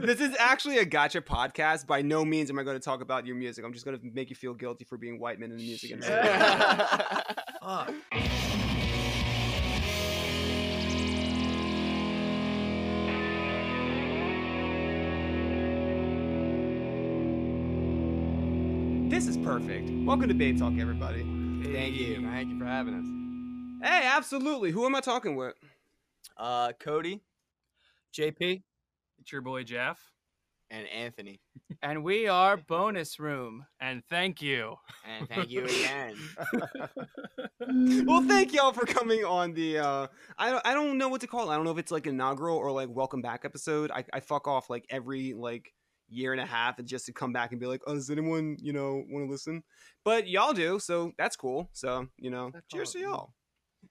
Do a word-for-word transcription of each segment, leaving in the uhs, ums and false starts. This is actually a gotcha podcast. By no means am I going to talk about your music. I'm just going to make you feel guilty for being white men in the music industry. Fuck. This is perfect. Welcome to Bait Talk, everybody. Hey, thank you. Thank you for having us. Hey, absolutely. Who am I talking with? Uh, Cody, J P, it's your boy Jeff, and Anthony. And we are Bonus Room. And thank you. And thank you again. Well, thank y'all for coming on the. Uh, I don't. I don't know what to call it. I don't know if it's like inaugural or like welcome back episode. I, I fuck off like every like. year and a half, and just to come back and be like, oh, does anyone, you know, want to listen? But y'all do, so that's cool. So, you know, cheers to y'all.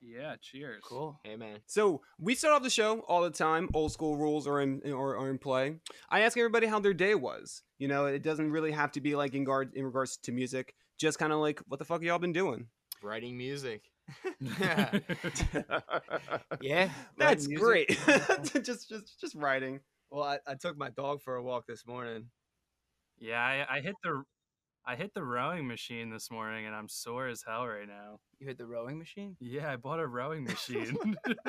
Yeah, cheers. Cool. Hey, man. So we start off the show all the time. Old school rules are in are, are in play. I ask everybody how their day was. You know, it doesn't really have to be like in guard in regards to music. Just kind of like, what the fuck have y'all been doing? Writing music. Yeah. Yeah. That's great. just, just, just writing. Well, I, I took my dog for a walk this morning. Yeah, I, I hit the, I hit the rowing machine this morning, and I'm sore as hell right now. You hit the rowing machine? Yeah, I bought a rowing machine. And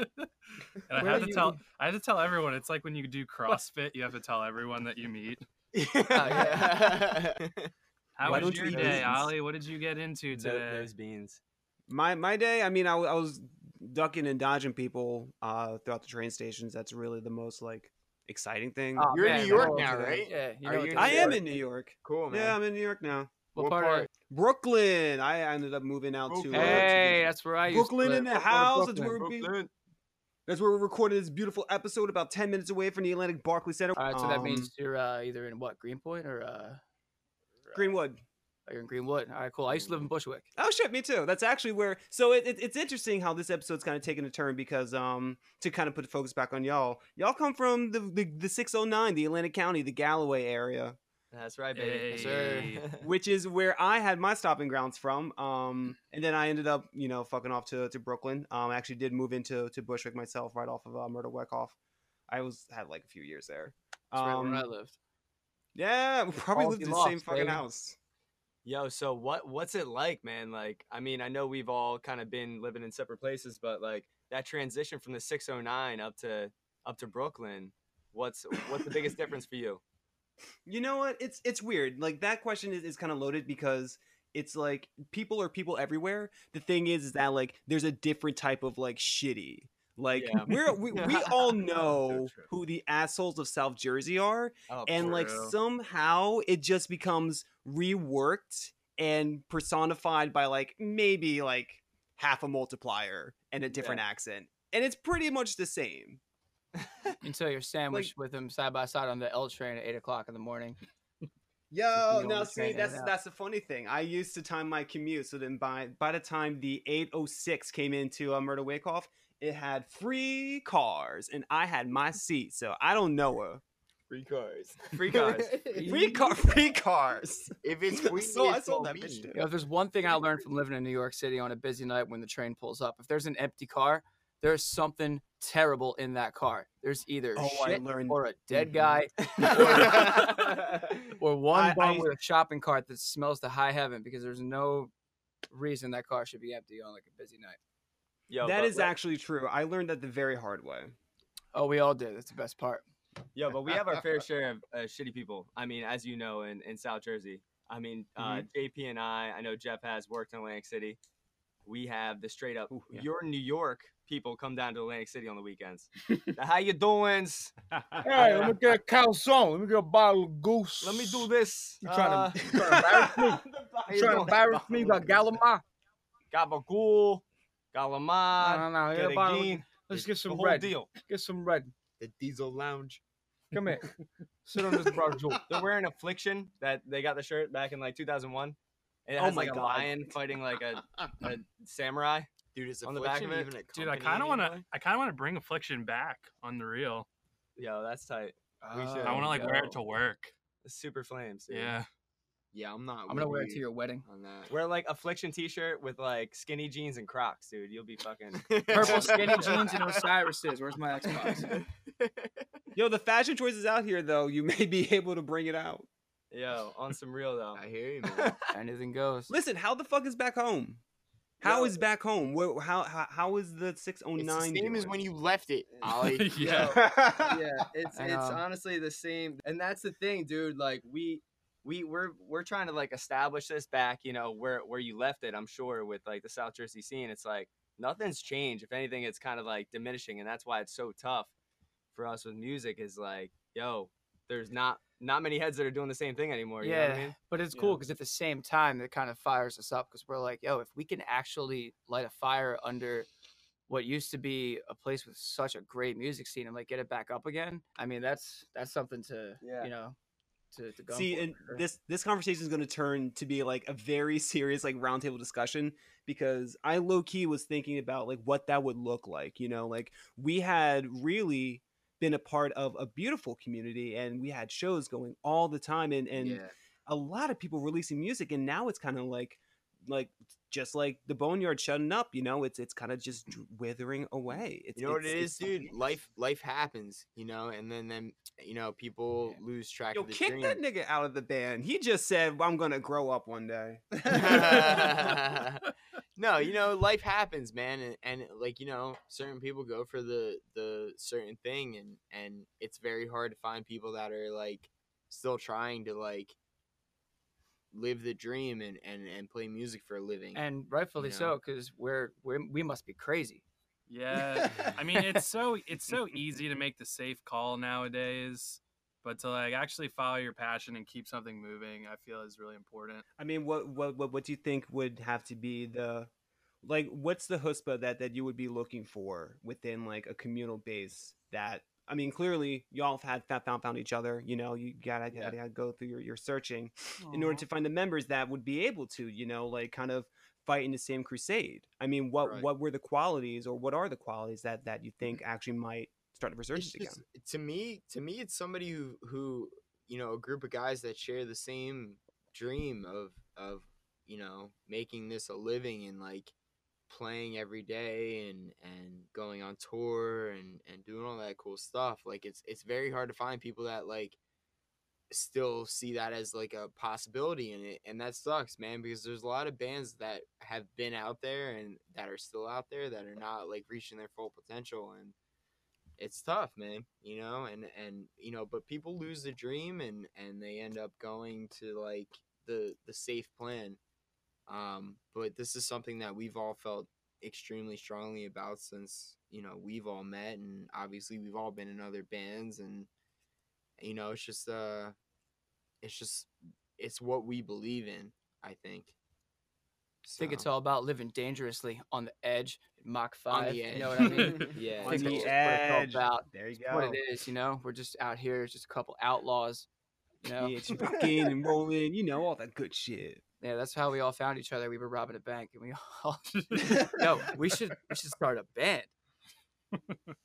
I have to you... tell, I have to tell everyone. It's like when you do CrossFit, you have to tell everyone that you meet. Yeah. Oh, yeah. How Why was your you day, Ollie? What did you get into today? Those beans. My my day. I mean, I, I was ducking and dodging people uh, throughout the train stations. That's really the most like. Exciting thing. Oh, You're man, in New York now, right? Yeah. You know, you I am in New York. Cool, man. Yeah, I'm in New York now. What, what part? part? Brooklyn. I ended up moving out Brooklyn. to. Uh, hey, to that's where I Brooklyn used to live. in the house. Brooklyn. That's where we. Brooklyn. That's where we recorded this beautiful episode, about ten minutes away from the Atlantic Barclays Center. All right, so um, that means you're uh, either in what, Greenpoint or uh, Greenwood. Oh, you're in Greenwood. All right, cool. I used to live in Bushwick. Oh shit, me too. That's actually where. So it, it, it's interesting how this episode's kind of taken a turn because um to kind of put the focus back on y'all. Y'all come from the the, the six oh nine, the Atlantic County, the Galloway area. That's right, baby. Hey. Yes, sir. Which is where I had my stopping grounds from. Um, and then I ended up, you know, fucking off to to Brooklyn. Um, I actually did move into to Bushwick myself, right off of uh, Myrtle Wyckoff. I was had like a few years there. That's um, right where I lived. Yeah, we probably All lived in the lost, same fucking baby. house. Yo, so what what's it like, man? Like, I mean, I know we've all kind of been living in separate places, but like that transition from the six oh nine up to up to Brooklyn, what's what's the biggest difference for you? You know what? It's it's weird. Like that question is, is kind of loaded because it's like people are people everywhere. The thing is, is that like there's a different type of like shitty. Like yeah. we're, we we all know so who the assholes of South Jersey are, oh, and like real. somehow it just becomes reworked and personified by like maybe like half a multiplier and a different yeah. accent, and it's pretty much the same. Until you're sandwiched like, with them side by side on the L train at eight o'clock in the morning. Yo, now see, that's that's the funny thing. I used to time my commute, so then by by the time the eight oh six came into uh, Myrtle Wyckoff. It had free cars, and I had my seat, so I don't know her. Free cars. Free cars. free car. Free cars. If it's free, so I sold that bitch. You know, if there's one thing I learned from living in New York City on a busy night when the train pulls up, if there's an empty car, there's something terrible in that car. There's either oh, shit or a dead guy, or one bum I... with a shopping cart that smells to high heaven because there's no reason that car should be empty on like a busy night. Yo, that is like, actually true. I learned that the very hard way. Oh, we all did. That's the best part. Yeah, but we have our fair share of uh, shitty people. I mean, as you know, in, in South Jersey. I mean, mm-hmm. uh, J P and I, I know Jeff has worked in Atlantic City. We have the straight up, Ooh, yeah. your New York people come down to Atlantic City on the weekends. How you doings? All right, let me get a calzone. Let me get a bottle of goose. Let me do this. You uh, trying to embarrass me? You trying to embarrass me about Gallimah? Gabagool. Galamad, no, no, no. Bottle, let's get some red. Deal. Get some red. The Diesel Lounge. Come here. Sit on this broad jewel. They're wearing Affliction. That they got the shirt back in like two thousand one. And it has oh my like God. a lion fighting like a, a samurai. Dude, is on the back of it. Even Dude, I kind of want to. I kind of want to bring Affliction back on the reel. Yo, that's tight. Oh, we should. I want to like go. wear it to work. The Super Flames. Dude. Yeah. Yeah, I'm not. I'm gonna wear it to your wedding. On that. Wear like Affliction T-shirt with like skinny jeans and Crocs, dude. You'll be fucking purple skinny jeans and Osiris's. Where's my Xbox? Yo, the fashion choice is out here, though. You may be able to bring it out. Yo, on some real, though. I hear you, man. Anything goes. Listen, how the fuck is back home? How Yo. is back home? Where, how, how how is the six oh nine? It's the same doing? as when you left it, Ollie. yeah. yeah, it's it's honestly the same. And that's the thing, dude. Like, we... We we're we're trying to like establish this back, you know, where where you left it. I'm sure with like the South Jersey scene, it's like nothing's changed. If anything, it's kind of like diminishing, and that's why it's so tough for us with music. Is like, yo, there's not not many heads that are doing the same thing anymore. You yeah, know what I mean? But it's cool because yeah. at the same time, that kind of fires us up because we're like, yo, if we can actually light a fire under what used to be a place with such a great music scene and like get it back up again. I mean, that's that's something to yeah. you know. To, to see and her. this this conversation is going to turn to be like a very serious like roundtable discussion, because I low-key was thinking about like what that would look like, you know, like we had really been a part of a beautiful community and we had shows going all the time and and yeah. a lot of people releasing music, and now it's kind of like like just like the Boneyard shutting up, you know, it's it's kind of just withering away. It's, you know what it is, dude? Life life happens, you know, and then then you know people yeah. lose track Yo, of the kick dream. That nigga out of the band. He just said, "I'm gonna grow up one day." No, you know, life happens, man, and, and like you know, certain people go for the the certain thing, and and it's very hard to find people that are like still trying to like live the dream and, and and play music for a living, and rightfully you know? so, because we're, we're we must be crazy. Yeah. I mean, it's so it's so easy to make the safe call nowadays, but to like actually follow your passion and keep something moving, I feel is really important. I mean, what what what, what do you think would have to be the like what's the chutzpah that that you would be looking for within like a communal base? That I mean, clearly, y'all have had found, found each other. You know, you gotta, yeah. gotta go through your, your searching Aww. in order to find the members that would be able to, you know, like kind of fight in the same crusade. I mean, what right. what were the qualities, or what are the qualities that that you think actually might start a resurgence again? To me, to me, it's somebody who, who, you know, a group of guys that share the same dream of of, you know, making this a living and like playing every day and and going on tour and and doing all that cool stuff. Like it's it's very hard to find people that like still see that as like a possibility in it, and that sucks, man, because there's a lot of bands that have been out there and that are still out there that are not like reaching their full potential, and it's tough, man, you know, and and you know, but people lose the dream and and they end up going to like the the safe plan. Um, but this is something that we've all felt extremely strongly about since, you know, we've all met, and obviously we've all been in other bands, and, you know, it's just, uh, it's just, it's what we believe in, I think. So. I think it's all about living dangerously on the edge, Mach five, edge. You know what I mean? Yeah. On the edge. About. There you go. It's what it is, you know, we're just out here, just a couple outlaws, you know. Yeah, rocking and rolling, you know, all that good shit. Yeah, that's how we all found each other. We were robbing a bank, and we all no. We should we should start a band,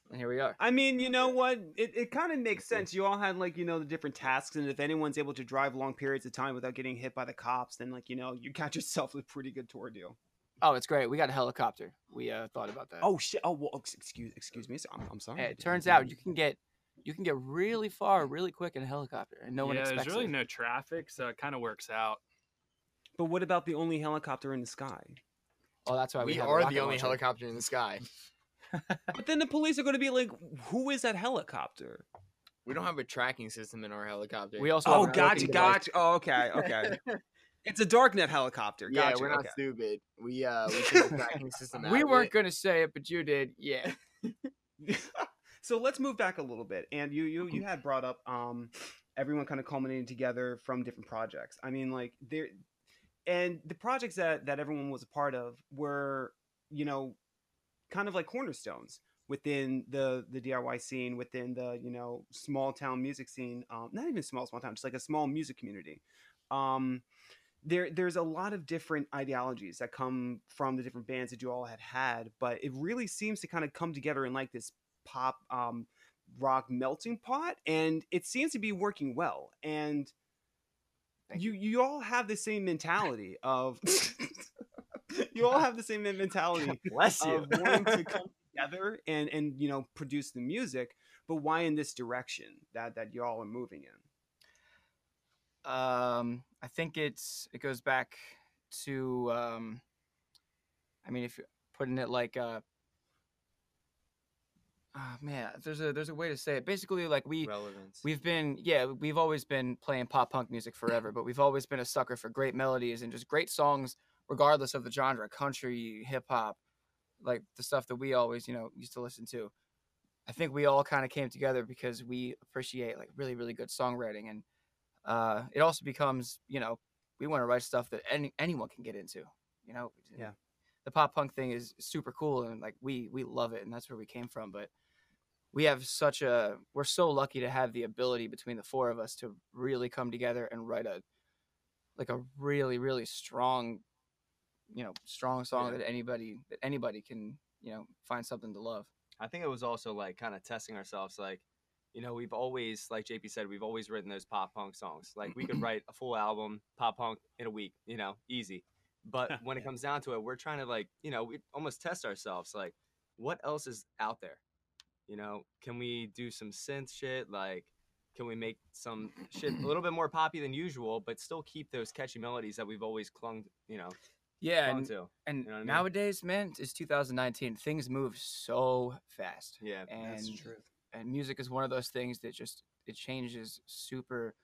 and here we are. I mean, you know what? It it kind of makes sense. You all had like you know the different tasks, and if anyone's able to drive long periods of time without getting hit by the cops, then like you know you got yourself a pretty good tour deal. Oh, it's great. We got a helicopter. We uh, thought about that. Oh shit! Oh well, excuse excuse me. I'm, I'm sorry. Hey, it turns out you can get. You can get really far really quick in a helicopter, and no yeah, one expects it. There's really it. no traffic, so it kind of works out. But what about the only helicopter in the sky? Oh, that's why we, we have are the only launcher. helicopter in the sky. But then the police are going to be like, "Who is that helicopter?" We don't have a tracking system in our helicopter. We also oh, gotcha, gotcha. Oh, okay, okay. It's a darknet helicopter. Gotcha. Yeah, we're not okay. stupid. We uh, we took a tracking system. Out we weren't going to say it, but you did. Yeah. So let's move back a little bit, and you you you had brought up um, everyone kind of culminating together from different projects. I mean, like there, and the projects that that everyone was a part of were, you know, kind of like cornerstones within the the D I Y scene, within the you know small town music scene. Um, not even small small town, just like a small music community. Um, There, there's a lot of different ideologies that come from the different bands that you all had had, but it really seems to kind of come together in like this pop um rock melting pot, and it seems to be working well, and you you all have the same mentality of you all have the same mentality bless you of wanting to come together and and you know produce the music, but why in this direction that that y'all are moving in? Um, I think it's it goes back to, um, I mean, if you're putting it like, uh, oh, man, there's a there's a way to say it. Basically, like we relevance. We've been yeah we've always been playing pop punk music forever, but we've always been a sucker for great melodies and just great songs, regardless of the genre, country, hip hop, like the stuff that we always you know used to listen to. I think we all kind of came together because we appreciate like really really good songwriting, and uh, it also becomes you know we want to write stuff that any anyone can get into. You know yeah, the pop punk thing is super cool, and like we we love it, and that's where we came from, but. We have such a, we're so lucky to have the ability between the four of us to really come together and write a, like a really, really strong, you know, strong song yeah. that anybody, that anybody can, you know, find something to love. I think it was also like kind of testing ourselves. Like, you know, we've always, like J P said, we've always written those pop punk songs. Like we could write a full album, pop punk in a week, you know, easy. But when it comes down to it, we're trying to like, you know, we almost test ourselves. Like what else is out there? You know, can we do some synth shit? Like, can we make some shit a little bit more poppy than usual, but still keep those catchy melodies that we've always clung, you know? Yeah, clung and, to. and you know nowadays, I mean? man, it's two thousand nineteen. Things move so fast. Yeah, and, that's true. And music is one of those things that just it changes super.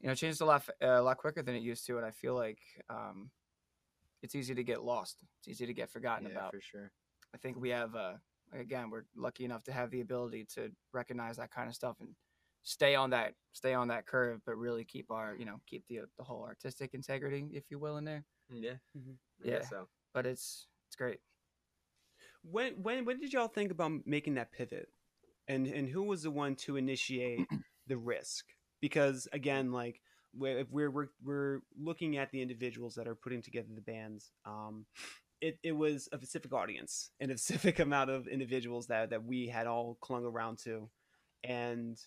You know, it changes a lot, uh, a lot quicker than it used to, and I feel like um, it's easy to get lost. It's easy to get forgotten yeah, about. For sure. I think we have a. Uh, Again, we're lucky enough to have the ability to recognize that kind of stuff and stay on that, stay on that curve, but really keep our, you know, keep the the whole artistic integrity, if you will, in there. Yeah, mm-hmm. yeah. So, but it's it's great. When when when did y'all think about making that pivot, and and who was the one to initiate the risk? Because again, like if we're we're we're looking at the individuals that are putting together the bands. Um, It, it was a specific audience and a specific amount of individuals that, that we had all clung around to. And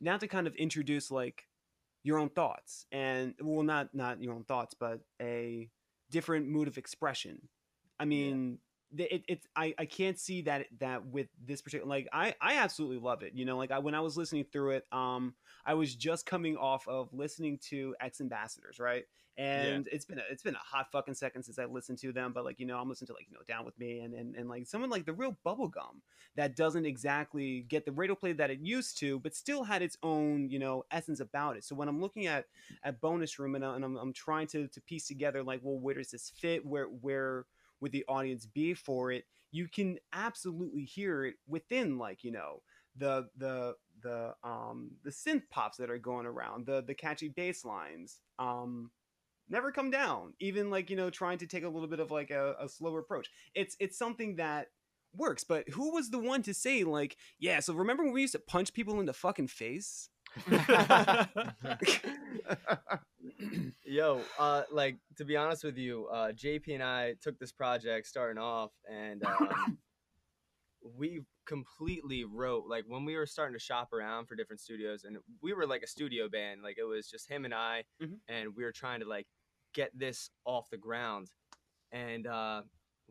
now to kind of introduce like your own thoughts and well, not, not your own thoughts, but a different mode of expression. I mean, yeah. it, it's, I, I can't see that, that with this particular, like, I, I absolutely love it. You know, like I, when I was listening through it, um, I was just coming off of listening to X Ambassadors. Right. And yeah. it's been a, it's been a hot fucking second since I listened to them, but like you know I'm listening to like you know Down With Me and and, and like someone like the real bubblegum that doesn't exactly get the radio play that it used to, but still had its own you know essence about it. So when I'm looking at at Bonus Room and, I, and I'm I'm trying to to piece together like well where does this fit? Where where would the audience be for it? You can absolutely hear it within like you know the the the um the synth pops that are going around, the the catchy bass lines. Um, Never come down, even like, you know, trying to take a little bit of like a, a slower approach. It's it's something that works. But who was the one to say like, yeah, so remember when we used to punch people in the fucking face? Yo, uh, like, to be honest with you, uh, J P and I took this project starting off and um, we completely wrote like when we were starting to shop around for different studios and we were like a studio band. Like it was just him and I mm-hmm. and we were trying to like get this off the ground, and uh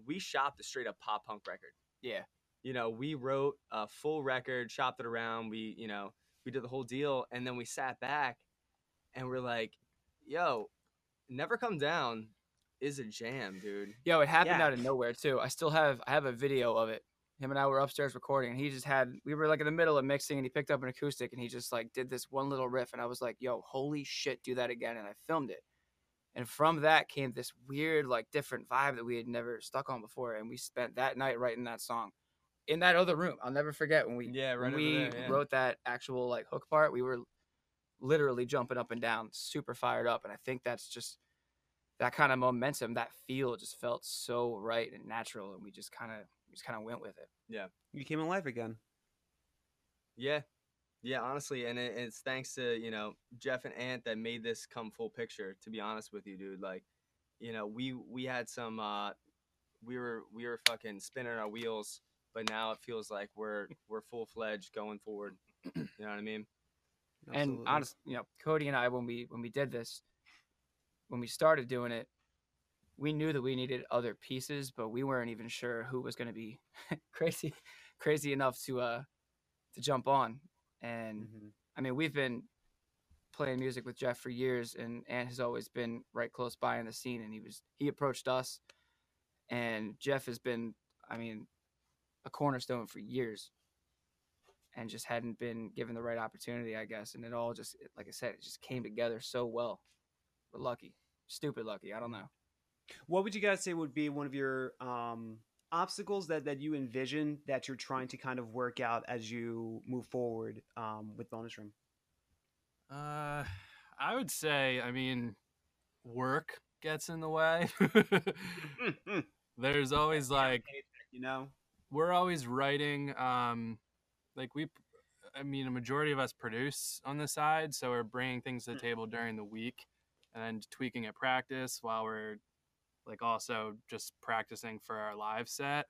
we shopped a straight up pop punk record. Yeah, you know, we wrote a full record, shopped it around, we you know we did the whole deal, and then we sat back and we're like, yo, Never Come Down is a jam, dude. Yo, it happened yeah. out of nowhere too. I still have I have a video of it. Him and I were upstairs recording, and he just had we were like in the middle of mixing, and he picked up an acoustic and he just like did this one little riff, and I was like, yo, holy shit, do that again. And I filmed it, and from that came this weird like different vibe that we had never stuck on before, and we spent that night writing that song in that other room. I'll never forget when we yeah, right when we there, yeah. wrote that actual like hook part. We were literally jumping up and down, super fired up, and I think that's just that kind of momentum, that feel just felt so right and natural, and we just kind of just kind of went with it. Yeah, you came alive again. Yeah, yeah, honestly, and it, it's thanks to you know Jeff and Ant that made this come full picture. To be honest with you, dude, like, you know, we we had some, uh, we were we were fucking spinning our wheels, but now it feels like we're we're full fledged going forward. You know what I mean? Absolutely. And honestly, you know, Cody and I when we when we did this. When we started doing it, we knew that we needed other pieces, but we weren't even sure who was going to be crazy, crazy enough to uh, to jump on. And mm-hmm. I mean, we've been playing music with Jeff for years, and Ant has always been right close by in the scene. And he was, he approached us, and Jeff has been, I mean, a cornerstone for years, and just hadn't been given the right opportunity, I guess. And it all just, like I said, it just came together so well. We're lucky, stupid lucky. I don't know. What would you guys say would be one of your um, obstacles that, that you envision that you're trying to kind of work out as you move forward um, with Bonus Room? Uh, I would say, I mean, work gets in the way. mm-hmm. There's always like, you know, we're always writing. Um, like we, I mean, a majority of us produce on the side. So we're bringing things to the table during the week and then tweaking at practice while we're, like, also just practicing for our live set.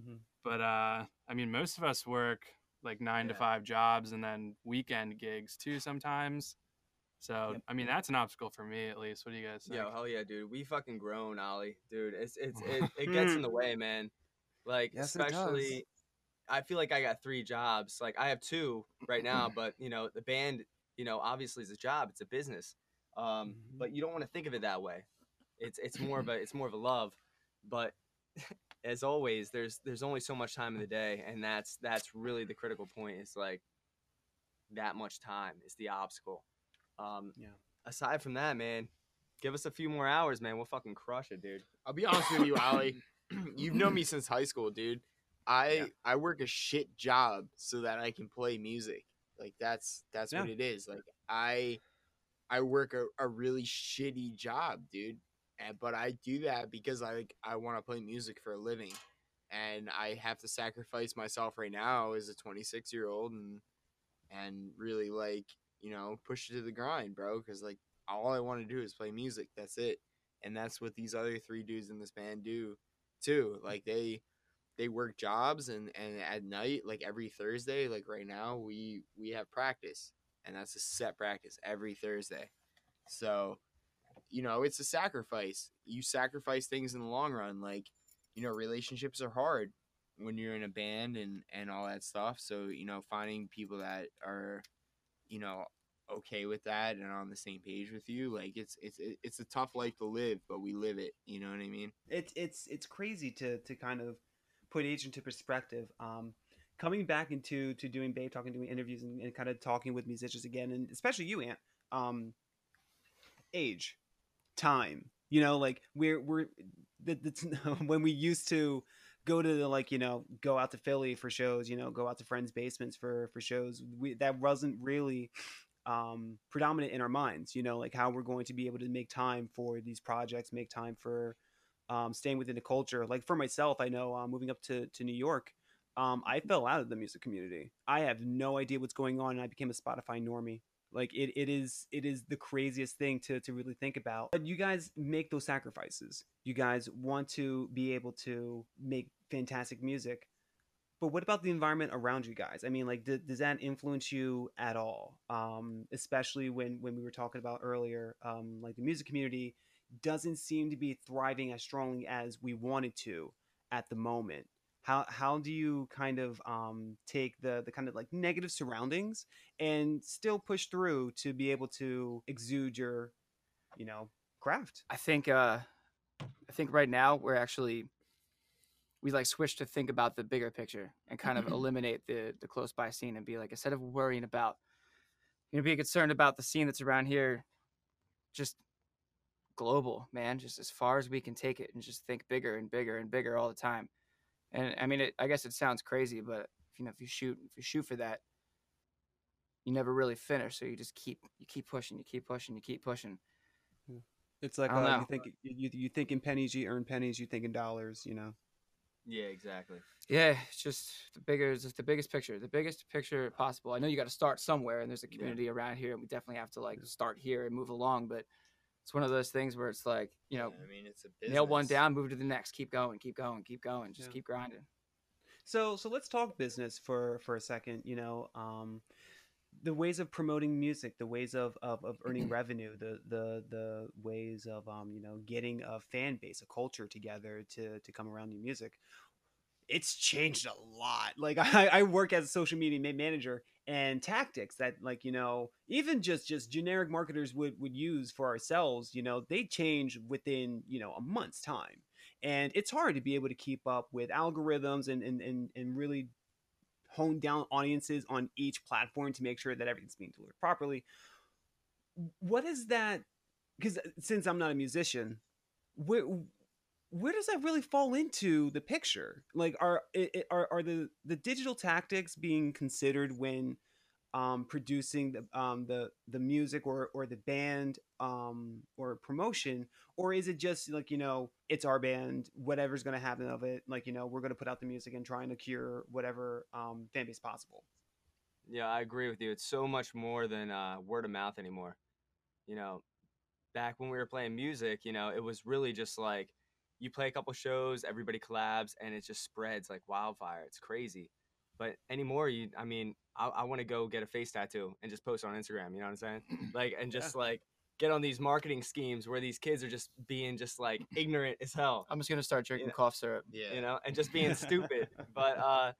Mm-hmm. But, uh, I mean, most of us work like nine yeah. to five jobs and then weekend gigs too sometimes. So, yep. I mean, that's an obstacle for me at least. What do you guys think? Yo, hell yeah, dude. We fucking grown, Ollie. Dude, it's, it's it, it gets in the way, man. Like, yes, especially, I feel like I got three jobs. Like, I have two right now, but, you know, the band, you know, obviously is a job. It's a business. Um, mm-hmm. But you don't want to think of it that way. It's it's more of a it's more of a love, but as always, there's there's only so much time in the day, and that's that's really the critical point. It's like that much time is the obstacle. Um, yeah. Aside from that, man, give us a few more hours, man. We'll fucking crush it, dude. I'll be honest with you, Ollie. You've known me since high school, dude. I yeah. I work a shit job so that I can play music. Like that's that's yeah. what it is. Like I I work a, a really shitty job, dude. And, but I do that because I like, I want to play music for a living, and I have to sacrifice myself right now as a twenty-six year old and and really, like, you know, push it to the grind, bro, because like all I want to do is play music. That's it. And that's what these other three dudes in this band do too. Like they they work jobs, and and at night, like every Thursday, like right now we we have practice, and that's a set practice every Thursday. So, you know, it's a sacrifice. You sacrifice things in the long run. Like, you know, relationships are hard when you're in a band and, and all that stuff. So, you know, finding people that are, you know, okay with that and on the same page with you, like it's it's it's a tough life to live, but we live it. You know what I mean? It's it's it's crazy to to kind of put age into perspective. Um, coming back into to doing Bait Talk and doing interviews and, and kind of talking with musicians again, and especially you, Ant. Um, age. Time, you know, like we're we're that's when we used to go to the, like, you know, go out to Philly for shows, you know, go out to friends' basements for for shows. We, that wasn't really um predominant in our minds, you know, like how we're going to be able to make time for these projects, make time for um staying within the culture. Like for myself, I know uh, moving up to to New York, um I fell out of the music community. I have no idea what's going on, and I became a Spotify normie. Like it, it is, it is the craziest thing to, to really think about. But you guys make those sacrifices. You guys want to be able to make fantastic music, but what about the environment around you guys? I mean, like, d- does that influence you at all? Um, especially when, when we were talking about earlier, um, like the music community doesn't seem to be thriving as strongly as we wanted to at the moment. How how do you kind of um, take the, the kind of like negative surroundings and still push through to be able to exude your, you know, craft? I think uh, I think right now we're actually we like switch to think about the bigger picture and kind of eliminate the the close by scene and be like, instead of worrying about, you know, being concerned about the scene that's around here, just global, man, just as far as we can take it, and just think bigger and bigger and bigger all the time. And I mean, it, I guess it sounds crazy, but you know, if you shoot, if you shoot for that, you never really finish. So you just keep, you keep pushing, you keep pushing, you keep pushing. It's like uh, you think you you think in pennies, you earn pennies. You think in dollars, you know. Yeah, exactly. Yeah, it's just the bigger, just the biggest picture, the biggest picture possible. I know you got to start somewhere, and there's a community yeah. around here, and we definitely have to like start here and move along. But it's one of those things where it's like, you know, yeah, I mean, it's a business. Nail one down, move to the next, keep going, keep going, keep going, just yeah. keep grinding. So, so let's talk business for, for a second, you know, um, the ways of promoting music, the ways of, of, of earning revenue, the, the, the ways of, um, you know, getting a fan base, a culture together to, to come around your music. it's changed a lot. Like I, I work as a social media manager, and tactics that, like, you know, even just, just generic marketers would, would use for ourselves, you know, they change within, you know, a month's time. And it's hard to be able to keep up with algorithms and, and, and, and really hone down audiences on each platform to make sure that everything's being delivered properly. What is that? Because since I'm not a musician, where, where does that really fall into the picture? Like, are are are the the digital tactics being considered when um, producing the um, the the music or or the band um, or promotion, or is it just like, you know, it's our band, whatever's going to happen of it, like, you know, we're going to put out the music and trying to cure whatever um, fan base possible? Yeah, I agree with you. It's so much more than uh, word of mouth anymore. You know, back when we were playing music, you know, it was really just like, you play a couple shows, everybody collabs, and it just spreads like wildfire. It's crazy. But anymore, you, I mean, I, I want to go get a face tattoo and just post on Instagram. You know what I'm saying? Like, and just yeah. like get on these marketing schemes where these kids are just being just like ignorant as hell. I'm just gonna start drinking you know, cough syrup. Yeah. You know, and just being stupid. But uh,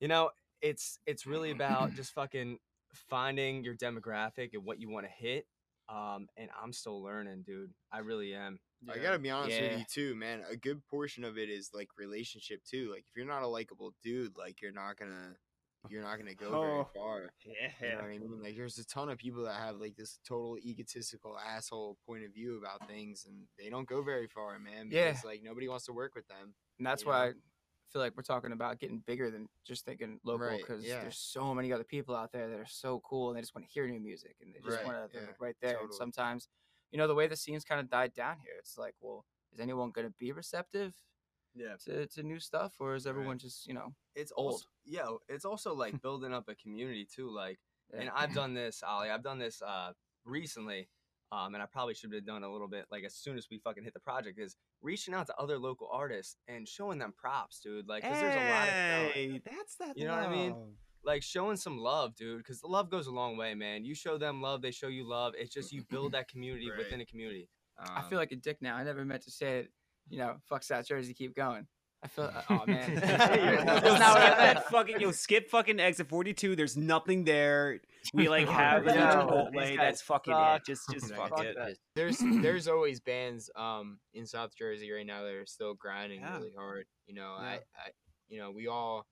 you know, it's it's really about just fucking finding your demographic and what you want to hit. Um, and I'm still learning, dude. I really am. I gotta be honest yeah. with you too, man. A good portion of it is like relationship too. Like if you're not a likable dude, like you're not gonna, you're not gonna go oh, very far. Yeah, you know what I mean, like there's a ton of people that have like this total egotistical asshole point of view about things, and they don't go very far, man. Because, yeah, like nobody wants to work with them, and that's why know? I feel like we're talking about getting bigger than just thinking local, because right, yeah. there's so many other people out there that are so cool, and they just want to hear new music, and they just right, want to yeah, right there. Totally. And sometimes, you know, the way the scene's kind of died down here, it's like, well, is anyone going to be receptive yeah. to, to new stuff, or is everyone right. just, you know, it's old? Also, yeah, it's also like building up a community too. Like, yeah. and I've done this, Ollie, I've done this uh, recently, um, and I probably should have done a little bit, like as soon as we fucking hit the project, is reaching out to other local artists and showing them props, dude. Like, because hey, there's a lot of talent. That's that. You know love. What I mean? Like showing some love, dude, because the love goes a long way, man. You show them love, they show you love. It's just you build that community right. within a community. Um, I feel like a dick now. I never meant to say it. You know, fuck South Jersey, keep going. I feel. Uh, oh man, that's not what I meant. Fucking, yo, skip fucking exit forty-two. There's nothing there. We like have an Chipotle. That's fucking suck. It. Just, just fuck, fuck it. That. There's, there's always bands um in South Jersey right now that are still grinding yeah. really hard. You know, yeah. I, I, you know, we all.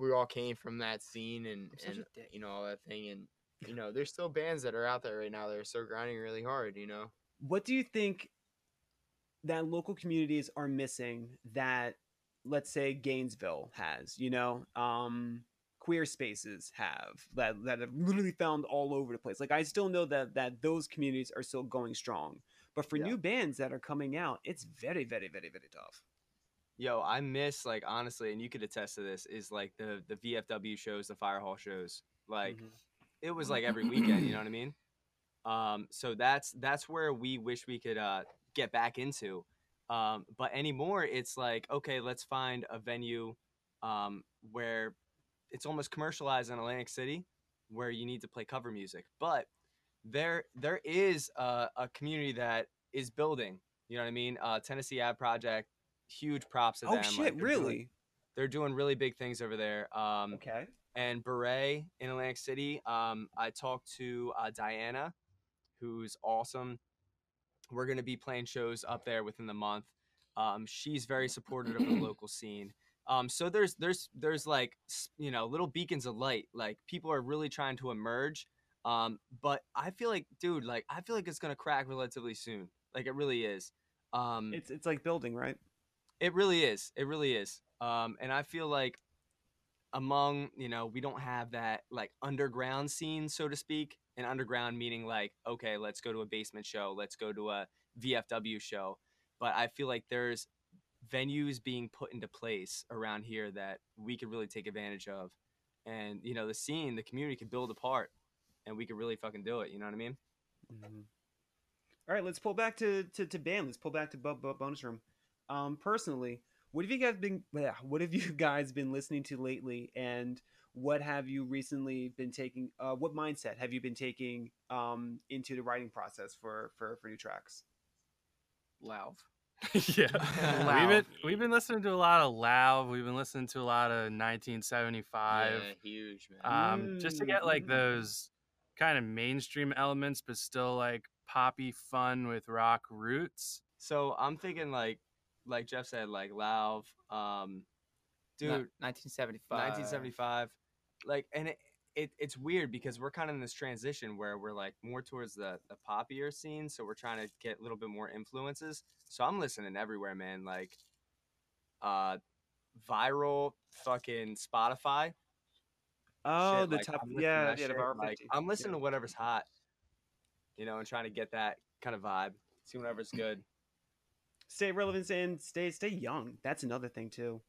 We all came from that scene and, and you know, all that thing. And, you know, there's still bands that are out there right now that are still grinding really hard, you know? What do you think that local communities are missing that, let's say, Gainesville has, you know, um, queer spaces have that, that have literally found all over the place? Like, I still know that, that those communities are still going strong. But for yeah. new bands that are coming out, it's very, very, very, very tough. Yo, I miss, like, honestly, and you could attest to this, is, like, the, the V F W shows, the fire hall shows. Like, mm-hmm. it was, like, every weekend, you know what I mean? Um, so that's that's where we wish we could uh, get back into. Um, but anymore, it's like, okay, let's find a venue um, where it's almost commercialized in Atlantic City, where you need to play cover music. But there there is a, a community that is building, you know what I mean? Uh, Tennessee Ad Project. Huge props to oh, them. Oh, shit, like, really? Doing, they're doing really big things over there. Um, okay. And Beret in Atlantic City, um, I talked to uh, Diana, who's awesome. We're going to be playing shows up there within the month. Um, she's very supportive of the local scene. Um, so there's, there's, there's like, you know, little beacons of light. Like, people are really trying to emerge. Um, but I feel like, dude, like, I feel like it's going to crack relatively soon. Like, it really is. Um, it's, it's like building, right? It really is. It really is. Um, and I feel like among, you know, we don't have that like underground scene, so to speak. And underground meaning like, okay, let's go to a basement show. Let's go to a V F W show. But I feel like there's venues being put into place around here that we could really take advantage of. And, you know, the scene, the community could build apart and we could really fucking do it. You know what I mean? Mm-hmm. All right, let's pull back to, to, to band. Let's pull back to bo- bo- bonus room. Um, personally, what have you guys been? What have you guys been listening to lately? And what have you recently been taking? Uh, what mindset have you been taking um, into the writing process for for, for new tracks? Lauv. Yeah. Wow. We've been we've been listening to a lot of Lauv. We've been listening to a lot of nineteen seventy-five. Yeah, huge, man. Um, mm. Just to get like those kind of mainstream elements, but still like poppy fun with rock roots. So I'm thinking like like Jeff said, like Lauv, um, dude, nineteen seventy-five, nineteen seventy-five, like, and it, it it's weird because we're kind of in this transition where we're like more towards the, the poppier scene. So we're trying to get a little bit more influences. So I'm listening everywhere, man. Like, uh, viral fucking Spotify. Oh, shit. the like, top. I'm yeah. yeah the like, I'm listening yeah. to whatever's hot, you know, and trying to get that kind of vibe. See whatever's good. Stay relevant and stay, stay young. That's another thing too.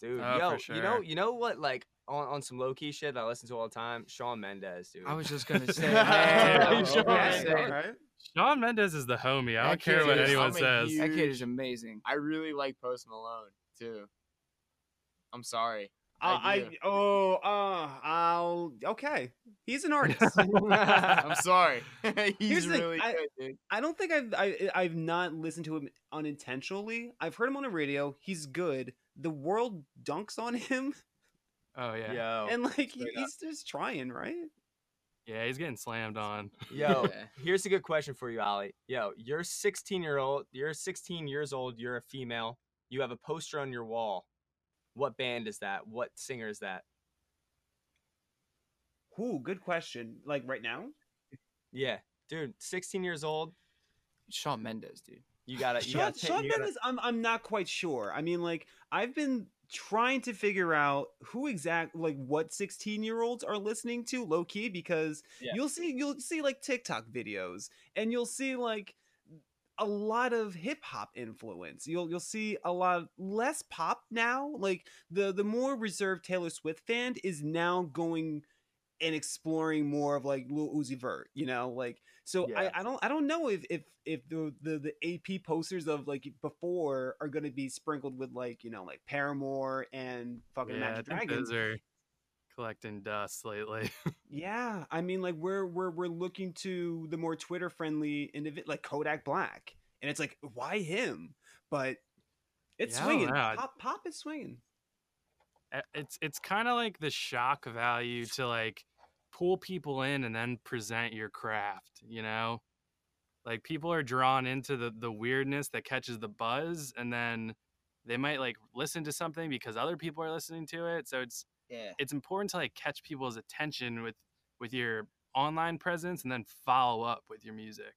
Dude, oh, yo, sure. you know, you know what? Like on, on some low key shit that I listen to all the time, Shawn Mendes, dude. I was just gonna say, man, Shawn, Shawn, right? Shawn Mendes is the homie. I that don't care what is, anyone I'm says. Huge, that kid is amazing. I really like Post Malone too. I'm sorry. Uh, I, I oh uh I'll okay. He's an artist. I'm sorry. He's Here's really I, good, dude. I don't think I've I, I've not listened to him unintentionally. I've heard him on the radio. He's good. The world dunks on him. Oh yeah. Yo, and like he, he's just trying, right? Yeah, he's getting slammed on. Yo, here's a good question for you, Ollie. Yo, you're sixteen year old. You're sixteen years old. You're a female. You have a poster on your wall. What band is that? What singer is that? Ooh, good question. Like right now? Yeah, dude, sixteen years old. Shawn Mendes, dude. You gotta. You Shawn, gotta Shawn you Mendes. Gotta... I'm. I'm not quite sure. I mean, like I've been trying to figure out who exact, like what sixteen year olds are listening to low key because yeah. you'll see you'll see like TikTok videos and you'll see like a lot of hip hop influence. You'll you'll see a lot of less pop now. Like the the more reserved Taylor Swift fan is now going and exploring more of like Lil Uzi Vert, you know, like so. Yeah. I, I don't I don't know if if if the, the the A P posters of like before are gonna be sprinkled with like you know like Paramore and fucking Imagine Dragons. Collecting dust lately. Yeah, I mean, like we're we're we're looking to the more Twitter friendly individual, like Kodak Black, and it's like, why him? But it's yeah, swinging. Pop, pop is swinging. It's it's kind of like the shock value to like pull people in and then present your craft. You know, like people are drawn into the the weirdness that catches the buzz, and then they might like listen to something because other people are listening to it. So it's Yeah. It's important to like catch people's attention with with your online presence and then follow up with your music.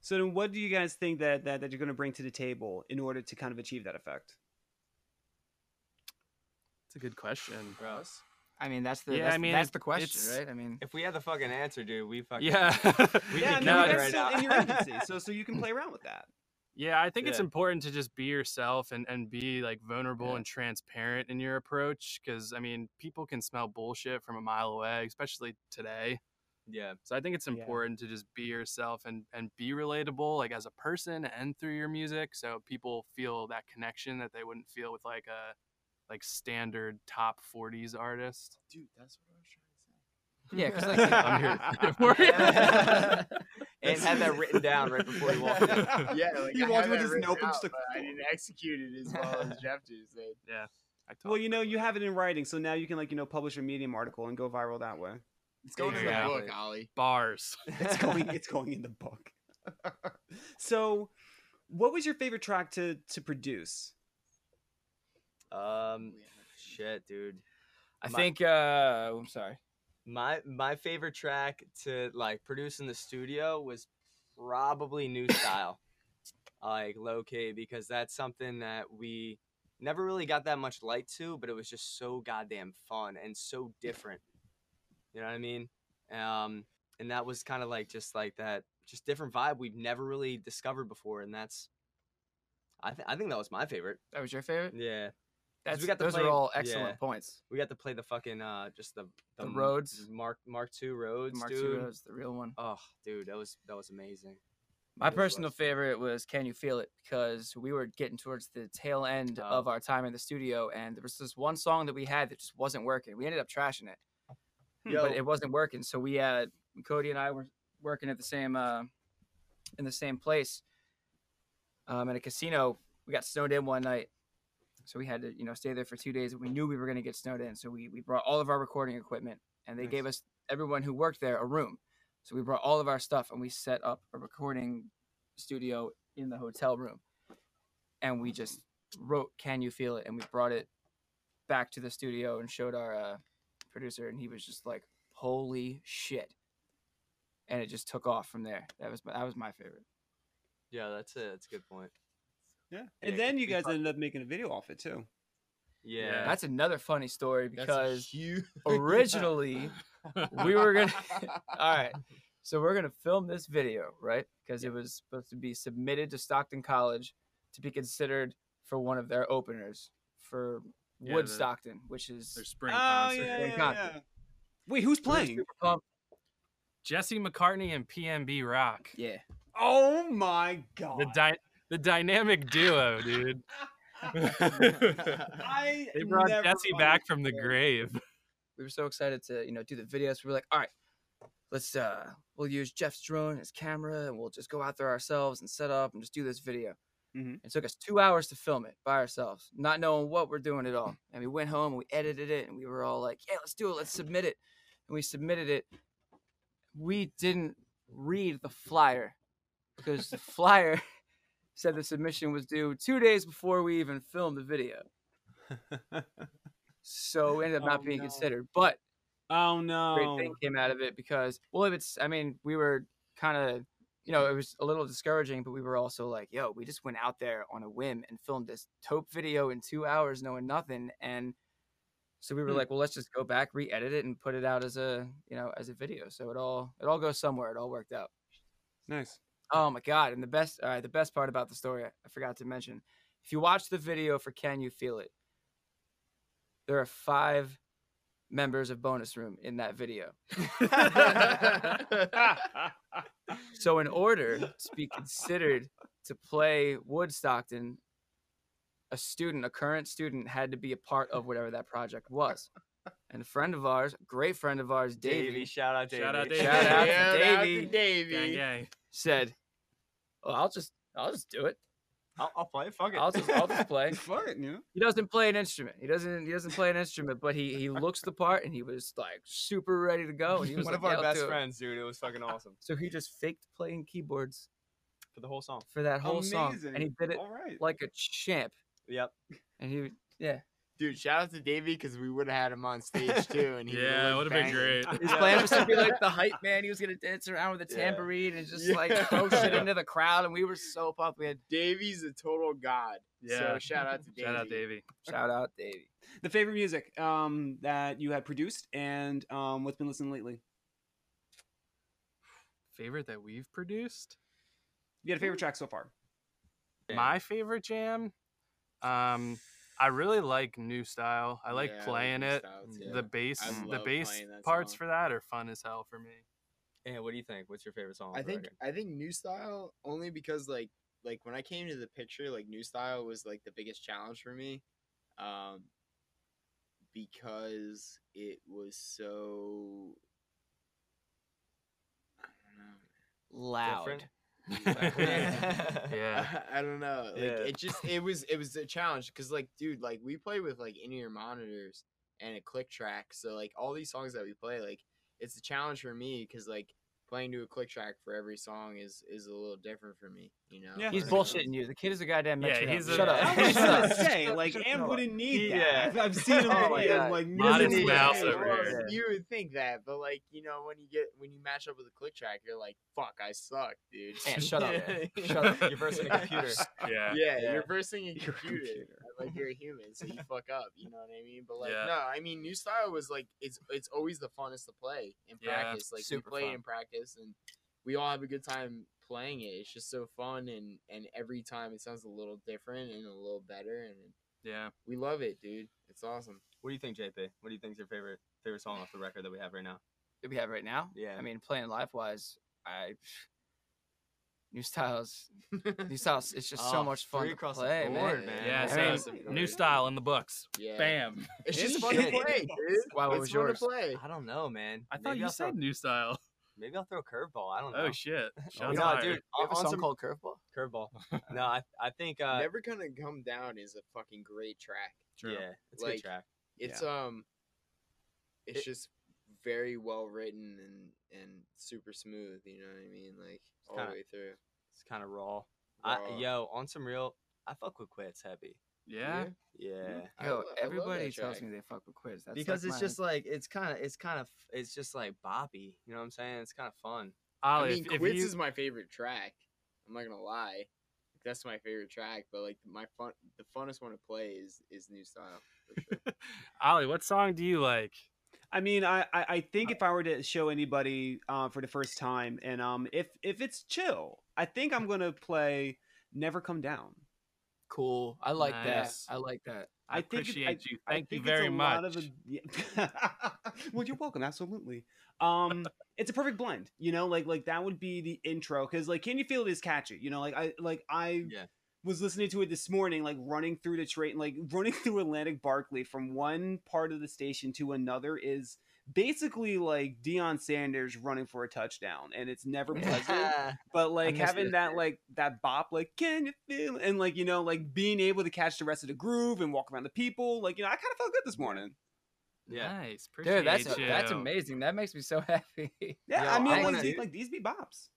So then what do you guys think that that, that you're going to bring to the table in order to kind of achieve that effect? That's a good question, Ross. I mean, that's the yeah, that's, I mean, that's the question, right? I mean, if we had the fucking answer, dude, we fucking Yeah. we yeah, could I mean, right now. In your agency, so so you can play around with that. Yeah, I think yeah. it's important to just be yourself and, and be like vulnerable yeah. and transparent in your approach. Because, I mean, people can smell bullshit from a mile away, especially today. Yeah. So I think it's important yeah. to just be yourself and, and be relatable, like as a person and through your music. So people feel that connection that they wouldn't feel with like a like standard top forties artist. Dude, that's what I was trying to say. Yeah, because like, I'm here for you. And had that written down right before he walked in. Yeah, like, he walked with his notebook stuck. I didn't execute it as well as Jeff did. So. Yeah. I well, you know, you have it in writing, so now you can, like, you know, publish a Medium article and go viral that way. It's going in yeah. the book, Ollie. Bars. It's going. It's going in the book. So, what was your favorite track to to produce? Um, shit, dude. I My think. Uh, I'm sorry. My my favorite track to like produce in the studio was probably New Style, like low key, because that's something that we never really got that much light to, but it was just so goddamn fun and so different. You know what I mean? Um, and that was kind of like just like that, just different vibe we've never really discovered before, and that's I th- I think that was my favorite. That was your favorite? Yeah. That's, we got to those play, are all excellent yeah. points. We got to play the fucking uh, just the the, the roads Mark Mark two roads, Mark two roads, the real one. Oh, dude, that was that was amazing. My it personal was. favorite was "Can You Feel It" because we were getting towards the tail end oh. of our time in the studio, and there was this one song that we had that just wasn't working. We ended up trashing it, Yo. but it wasn't working. So we had Cody and I were working at the same uh, in the same place. um, at a casino. We got snowed in one night, so we had to, you know, stay there for two days. We knew we were going to get snowed in, so we, we brought all of our recording equipment, and they nice. Gave us, everyone who worked there, a room. So we brought all of our stuff, and we set up a recording studio in the hotel room, and we just wrote "Can You Feel It?" and we brought it back to the studio and showed our uh, producer, and he was just like, "Holy shit!" And it just took off from there. That was my, that was my favorite. Yeah, that's it. That's a good point. Yeah, and yeah, then you guys fun. ended up making a video off it too. Yeah, yeah, that's another funny story because huge... originally we were gonna. All right, so we're gonna film this video, right? Because yeah. it was supposed to be submitted to Stockton College to be considered for one of their openers for yeah, Woodstockton, which is their spring oh, concert. Yeah, spring yeah, concert. Yeah. Wait, who's playing? Jesse McCartney and P M B Rock. Yeah. Oh my God. The di- the dynamic duo, dude. I they brought Jesse back from the grave. We were so excited to, you know, do the videos. So we were like, all right, let's uh, we'll use Jeff's drone and his camera, and we'll just go out there ourselves and set up and just do this video. Mm-hmm. It took us two hours to film it by ourselves, not knowing what we're doing at all. And we went home and we edited it, and we were all like, yeah, let's do it. Let's submit it. And we submitted it. We didn't read the flyer because the flyer said the submission was due two days before we even filmed the video. So it ended up not oh, being no. considered. But oh no, great thing came out of it because, well, if it's, I mean, we were kind of, you know, it was a little discouraging, but we were also like, yo, we just went out there on a whim and filmed this taupe video in two hours knowing nothing. And so we were hmm. like, well, let's just go back, re-edit it, and put it out as a, you know, as a video. So it all, it all goes somewhere. It all worked out. Nice. Oh my God. And the best, all right, the best part about the story, I, I forgot to mention, if you watch the video for Can You Feel It, there are five members of Bonus Room in that video. So in order to be considered to play Woodstockton, a student, a current student, had to be a part of whatever that project was. And a friend of ours, a great friend of ours, Davey. Davey shout out Davey. Shout out, Davey. Shout out to Davey. Shout out to Davey. Davey. Said, oh, I'll just I'll just do it. I'll, I'll play. Fuck it. I'll just I'll just play. Fuck it, you know? He doesn't play an instrument. He doesn't he doesn't play an instrument, but he he looks the part, and he was like super ready to go. And he was one like, of our best friends, dude. It was fucking awesome. So he just faked playing keyboards for the whole song. For that whole Amazing. song, and he did it All right. like a champ. Yep. And he yeah. Dude, shout out to Davey because we would have had him on stage too, and he yeah, it would have been great. His plan was to be like the hype man. He was gonna dance around with a tambourine yeah. and just yeah. like throw shit into the crowd, and we were so pumped. We had Davey's a total god. Yeah. So shout out to Davey. Shout out Davey. Shout out Davey. The favorite music um, that you have produced, and um, what's been listening lately? Favorite that we've produced? You had a favorite track so far? Yeah. My favorite jam. Um. I really like new style. I like yeah, playing I like it. The bass, the bass parts song. for that are fun as hell for me. And yeah, what do you think? What's your favorite song? I think record? I think new style only because like like when I came to the picture, like new style was like the biggest challenge for me, um, because it was so I don't know loud. Different? yeah I, I don't know like yeah. it just it was it was a challenge because like dude like we play with like in-ear monitors and a click track, so like all these songs that we play, like it's a challenge for me because like playing to a click track for every song is is a little different for me, you know. Yeah, he's bullshitting you. The kid is a goddamn yeah he's a, shut up. I was gonna say like Am wouldn't need that. Yeah. I've, I've seen him oh like, yeah. like modest mouse over here. You would think that, but like you know when you get when you match up with a click track, you're like fuck, I suck, dude. Man, shut up, man. Shut up. You're versing a computer. Yeah. Yeah, yeah. You're versing a computer. Like you're a human, so you fuck up. You know what I mean? But like yeah. no, I mean new style was like it's it's always the funnest to play in yeah, practice. Like we play fun. in practice. And we all have a good time playing it. It's just so fun, and and every time it sounds a little different and a little better, and yeah, we love it, dude. It's awesome. What do you think, J P? What do you think's your favorite favorite song off the record that we have right now? That we have right now? Yeah. I mean, playing live wise, I new styles, new styles. It's just oh, so much fun to play, board, man. man. Yeah, I mean, so new style in the books. Yeah. Bam. It's just fun to play. Dude. Wow, what was yours? To play. I don't know, man. I thought Maybe you said thought... new style. Maybe I'll throw a curveball. I don't know. Oh shit! Shots no, dude. You have a song some... called Curveball. Curveball. No, I I think uh, Never Gonna Come Down is a fucking great track. True. Yeah, it's like, a good track. It's yeah. um, it's it, just very well written and and super smooth. You know what I mean? Like all kinda, the way through. It's kind of raw. raw. I, yo, on some real, I fuck with Quits heavy. Yeah, yeah. yeah. Yo, I, everybody I tells me they fuck with Quiz. That's because like it's my... just like it's kind of, it's kind of, it's just like boppy. You know what I'm saying? It's kind of fun. Ollie, I mean, if, Quiz if you... is my favorite track. I'm not gonna lie, that's my favorite track. But like my fun, the funnest one to play is is New Style. For sure. Ollie, what song do you like? I mean, I, I, I think if I were to show anybody uh, for the first time, and um, if if it's chill, I think I'm gonna play Never Come Down. Cool. I like nice. that. I like that. I, I appreciate think it, I, you. Thank you very much. A, yeah. Well, you're welcome. Absolutely. Um, it's a perfect blend. You know, like like that would be the intro because like, Can You Feel It is catchy. You know, like I like I yeah. was listening to it this morning, like running through the train, like running through Atlantic Barclay from one part of the station to another is basically like Deion Sanders running for a touchdown, and it's never pleasant. But like having that there. like that bop, like can you feel, and like you know, like being able to catch the rest of the groove and walk around the people, like you know, I kind of felt good this morning. Yeah, nice, appreciate dude. That's you. that's amazing. That makes me so happy. Yeah, Yo, I mean, I wanna, like these be bops.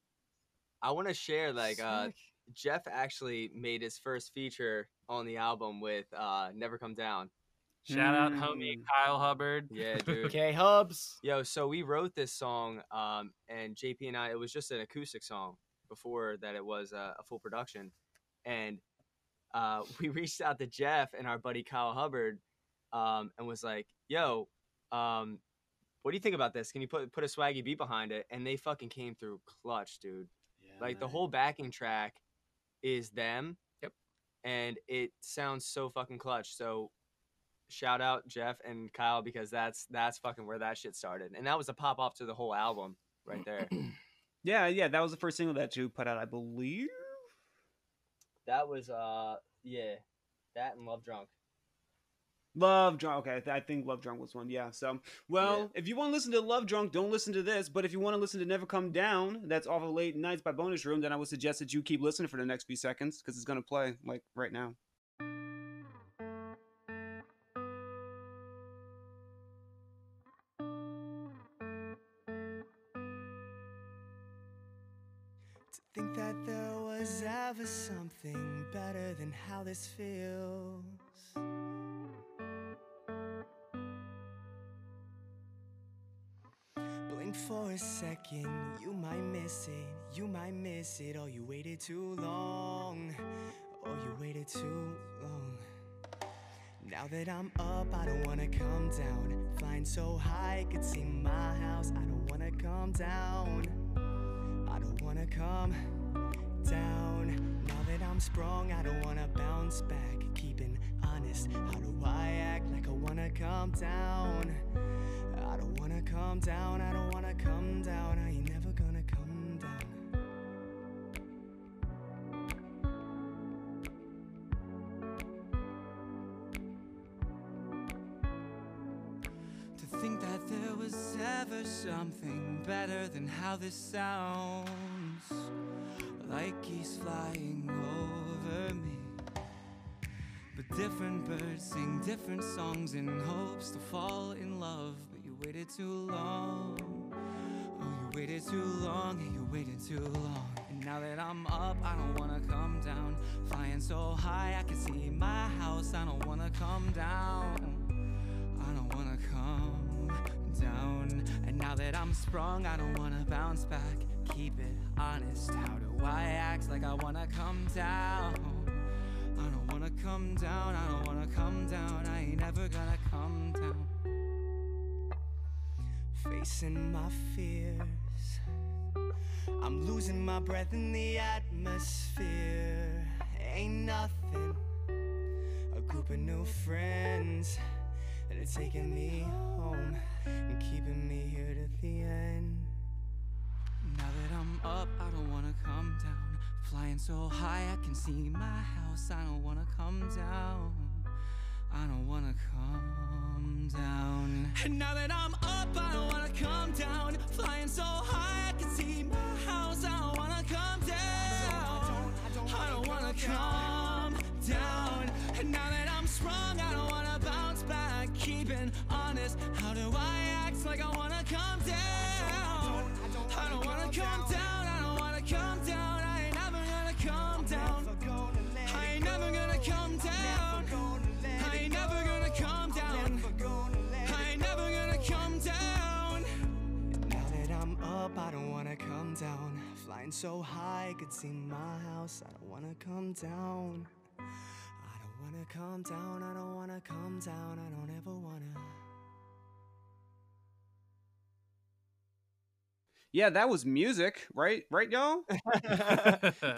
I want to share like uh Sick. Jeff actually made his first feature on the album with uh Never Come Down. Shout out, mm. homie, Kyle Hubbard. Yeah, dude. K-Hubs. Yo, so we wrote this song, um, and J P and I, it was just an acoustic song before that it was a, a full production. And uh, we reached out to Jeff and our buddy Kyle Hubbard um, and was like, yo, um, what do you think about this? Can you put, put a swaggy beat behind it? And they fucking came through clutch, dude. Yeah, like, man. The whole backing track is them. Yep. And it sounds so fucking clutch. So... shout out Jeff and Kyle because that's that's fucking where that shit started, and that was a pop off to the whole album right there. yeah, yeah, that was the first single that you put out, I believe. That was uh, yeah, that and Love Drunk. Love Drunk. Okay, I think Love Drunk was one. Yeah. So, well, yeah. If you want to listen to Love Drunk, don't listen to this. But if you want to listen to Never Come Down, that's off of Late Nights by Bonus Room. Then I would suggest that you keep listening for the next few seconds because it's gonna play like right now. Something better than how this feels. Blink for a second, you might miss it, you might miss it. Oh, you waited too long, oh, you waited too long. Now that I'm up, I don't wanna come down. Flying so high, I could see my house. I don't wanna come down, I don't wanna come down. Now that I'm sprung, I don't wanna bounce back. Keeping honest, how do I act like I wanna come down? I don't wanna come down, I don't wanna come down. I ain't never gonna come down. To think that there was ever something better than how this sounds. Like he's flying over me, but different birds sing different songs in hopes to fall in love. But you waited too long, oh, you waited too long, and you waited too long. And now that I'm up, I don't wanna come down. Flying so high, I can see my house. I don't wanna come down, I don't wanna come down. And now that I'm sprung, I don't wanna bounce back. Keep it honest, how do I act like I wanna come down? I don't wanna come down, I don't wanna come down. I ain't never gonna come down. Facing my fears, I'm losing my breath in the atmosphere. Ain't nothing, a group of new friends that are taking me home and keeping me here to the end. Now that I'm up, I don't wanna come down. Flying so high, I can see my house. I don't wanna come down, I I don't wanna come down. And now that I'm up, I don't wanna come down. Flying so high, I can see my house. I don't wanna come down. I don't, I don't, I don't wanna, I don't wanna come down. And now that I'm strong, I don't wanna bounce back. Keeping honest, how do I act like I wanna come down? I don't, I don't, I don't wanna, I don't wanna come down. down. I don't wanna come down. I ain't never gonna come down. I ain't never gonna come down. I don't wanna come down. Flying so high, I could see my house. I don't wanna come down. I don't wanna come down. I don't wanna come down. I don't ever wanna. Yeah, that was music, right? Right, y'all?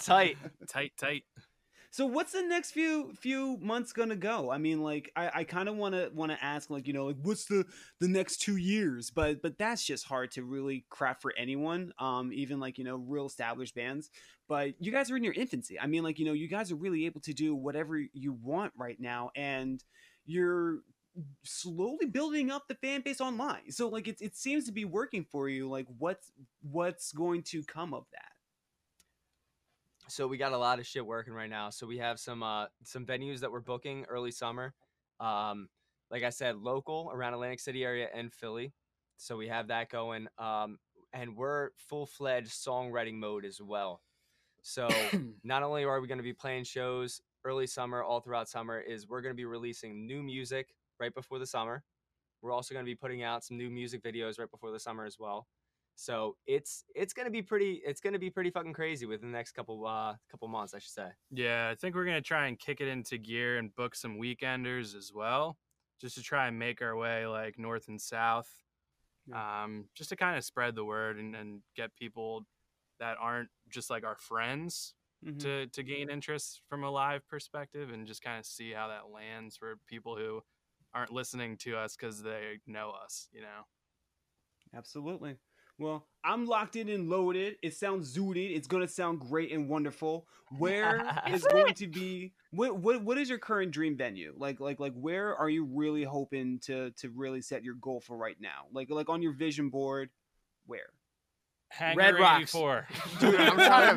Tight. Tight, tight. So what's the next few few months gonna go? I mean, like, I, I kind of wanna wanna ask, like, you know, like, what's the the next two years? But but that's just hard to really craft for anyone, um, even like, you know, real established bands. But you guys are in your infancy. I mean, like, you know, you guys are really able to do whatever you want right now, and you're slowly building up the fan base online. So like, it it seems to be working for you. Like, what's what's going to come of that? So we got a lot of shit working right now. So we have some uh, some venues that we're booking early summer. Um, like I said, local around Atlantic City area and Philly. So we have that going. Um, and we're full-fledged songwriting mode as well. So not only are we going to be playing shows early summer, all throughout summer, is we're going to be releasing new music right before the summer. We're also going to be putting out some new music videos right before the summer as well. So it's it's gonna be pretty it's gonna be pretty fucking crazy within the next couple uh couple months, I should say. Yeah, I think we're gonna try and kick it into gear and book some weekenders as well, just to try and make our way like north and south, yeah. um, just to kind of spread the word and, and get people that aren't just like our friends mm-hmm. to to gain interest from a live perspective and just kind of see how that lands for people who aren't listening to us because they know us, you know. Absolutely. Well, I'm locked in and loaded. It sounds zooted. It's going to sound great and wonderful. Where is going to be what, what what is your current dream venue? Like like like where are you really hoping to to really set your goal for right now? Like like on your vision board, where? Hangar eighty-four. Dude, I'm trying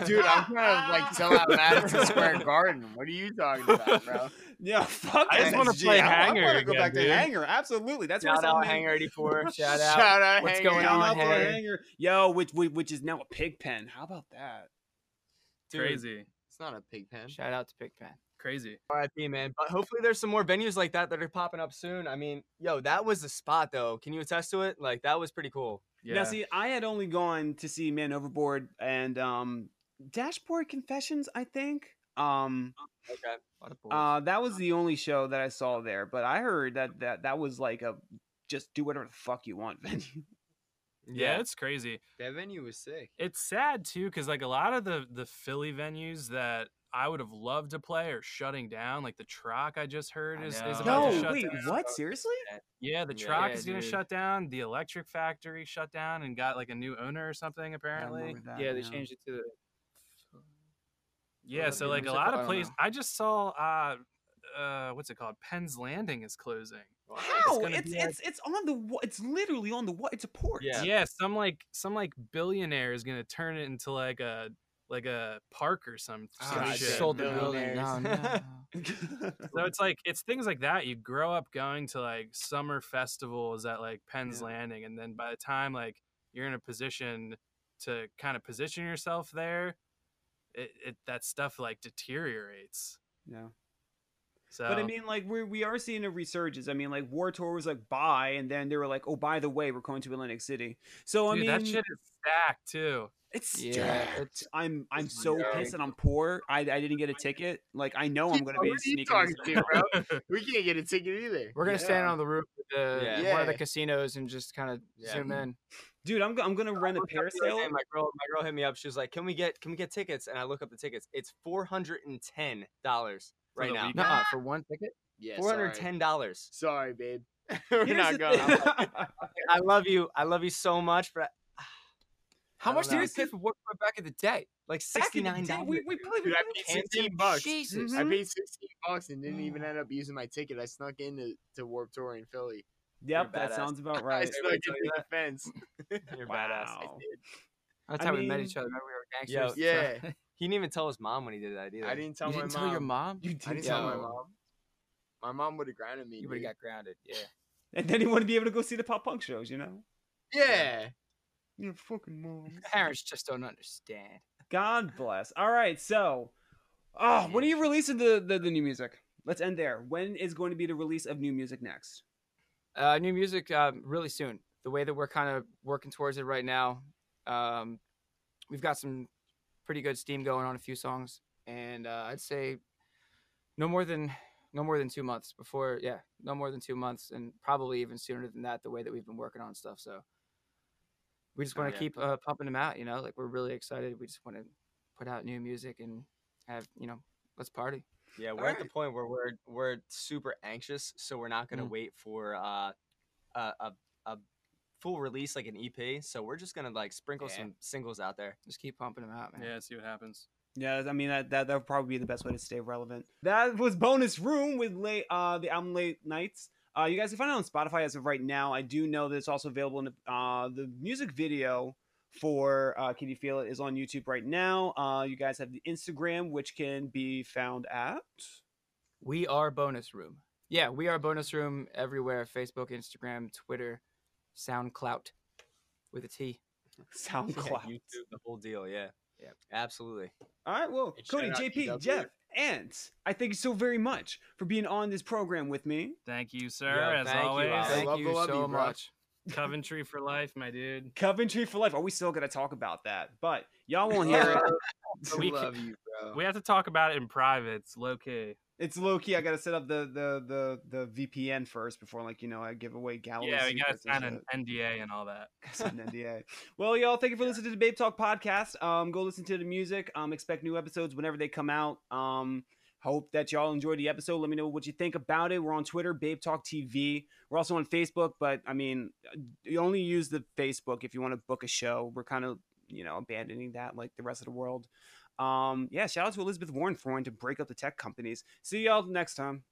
to dude, I'm trying to like sell out Madison Square Garden. What are you talking about, bro? Yeah, fuck. I just want to play Hangar. I want to go back to Hangar. Absolutely. That's what I'm saying. Shout out Hangar eighty-four. Shout out. Shout out. What's going on, Hangar? Yo, which which is now a Pig Pen. How about that? Crazy. It's not a Pig Pen. Shout out to Pig Pen. Crazy. R I P, man. But hopefully there's some more venues like that that are popping up soon. I mean, yo, that was the spot though. Can you attest to it? Like that was pretty cool. Yeah. Now, see, I had only gone to see Man Overboard and um, Dashboard Confessions, I think. Um, okay. Uh, that was the only show that I saw there. But I heard that that, that was like a just do whatever the fuck you want venue. Yeah, yeah, it's crazy. That venue was sick. It's sad, too, because like a lot of the, the Philly venues that I would have loved to play are shutting down. Like the Troc I just heard is, is about no, to shut wait, down. No, wait, what? Seriously? Yeah, the yeah, Troc yeah, is going to shut down. The Electric Factory shut down and got like a new owner or something, apparently. That, yeah, they yeah. changed it to the... Yeah, so like a lot of places... I just saw... Uh, uh, what's it called? Penn's Landing is closing. Wow. How? It's it's, like... it's it's on the... It's literally on the... It's a port. Yeah, yeah some like some like billionaire is going to turn it into like a... like a park or some, some oh, shit. Sold the building. No, no. So it's like, it's things like that. You grow up going to like summer festivals at like Penn's yeah. Landing. And then by the time like you're in a position to kind of position yourself there, it, it that stuff like deteriorates. Yeah. So. But I mean, like we we are seeing a resurgence. I mean, like Warped Tour was like bye, and then they were like, oh, by the way, we're going to Atlantic City. So I Dude, mean, that shit is stacked too. It's yeah. It's, I'm I'm it's so pissed that I'm poor. I I didn't get a ticket. Like I know I'm gonna be sneaking. To, bro? We can't get a ticket either. We're gonna yeah. stand on the roof of uh, yeah. yeah. one of the casinos and just kind of yeah. zoom in. Dude, I'm I'm gonna rent a parasail. My girl, my girl hit me up. She was like, "Can we get can we get tickets?" And I look up the tickets. It's four hundred and ten dollars. Right now, no, for one ticket, yeah, four hundred ten dollars. Sorry, babe, we're Here's not going. I love you. I love you so much, but How much did it pay for Warped Tour back in the day? Like sixty-nine dollars. We, we played Dude, I paid sixteen bucks. Jesus. Mm-hmm. I paid sixteen bucks and didn't even end up using my ticket. I snuck into to Warped Tour in Philly. Yep, that sounds about right. I snuck into the fence. You're wow. badass. I did. That's I how mean, we met each other. Remember, we were gangsters. Yo, yeah. So. He didn't even tell his mom when he did that either. I didn't tell you my didn't mom. You didn't tell your mom? You didn't I didn't yo. tell my mom. My mom would have grounded me. You would have got grounded, yeah. And then he wouldn't be able to go see the pop punk shows, you know? Yeah. Your fucking mom. Parents just don't understand. God bless. All right, so, oh, when are you releasing the, the, the new music? Let's end there. When is going to be the release of new music next? Uh, new music um, really soon. The way that we're kind of working towards it right now, um, we've got some pretty good steam going on, a few songs, and uh, I'd say no more than... No more than two months before, yeah, no more than two months, and probably even sooner than that, the way that we've been working on stuff. So we just want to oh, yeah. keep uh, pumping them out, you know, like we're really excited. We just want to put out new music and have, you know, let's party. Yeah, we're All at right. the point where we're we're super anxious, so we're not going to mm-hmm. wait for uh, a, a, a full release, like an E P. So we're just going to like sprinkle yeah. some singles out there. Just keep pumping them out, man. Yeah, see what happens. Yeah, I mean, that, that that would probably be the best way to stay relevant. That was Bonus Room with late uh, the album Late Nights. Uh, you guys can find it on Spotify as of right now. I do know that it's also available in the, uh, the music video for uh, Can You Feel It is on YouTube right now. Uh, you guys have the Instagram, which can be found at? We Are Bonus Room. Yeah, We Are Bonus Room everywhere. Facebook, Instagram, Twitter, SoundCloud with a T. SoundCloud. Yeah, YouTube, the whole deal, yeah. Yeah, absolutely. All right, well, it Cody, J P, Jeff, and I thank you so very much for being on this program with me. Thank you, sir. Yeah, as thank always, you. I thank love you love so you, much. Coventry for life, my dude. Coventry for life. Are we still gonna talk about that? But y'all won't hear it. We love you, bro. We have to talk about it in private. It's low key. It's low key. I gotta set up the the the the V P N first before, like, you know, I give away galleries. Yeah, we gotta sign an N D A and all that. Sign an N D A. Well, y'all, thank you for listening to the Bait Talk podcast. Um, go listen to the music. Um, expect new episodes whenever they come out. Um, hope that y'all enjoyed the episode. Let me know what you think about it. We're on Twitter, Bait Talk T V. We're also on Facebook, but I mean, you only use the Facebook if you want to book a show. We're kind of, you know, abandoning that like the rest of the world. Um, yeah, shout out to Elizabeth Warren for wanting to break up the tech companies. See y'all next time.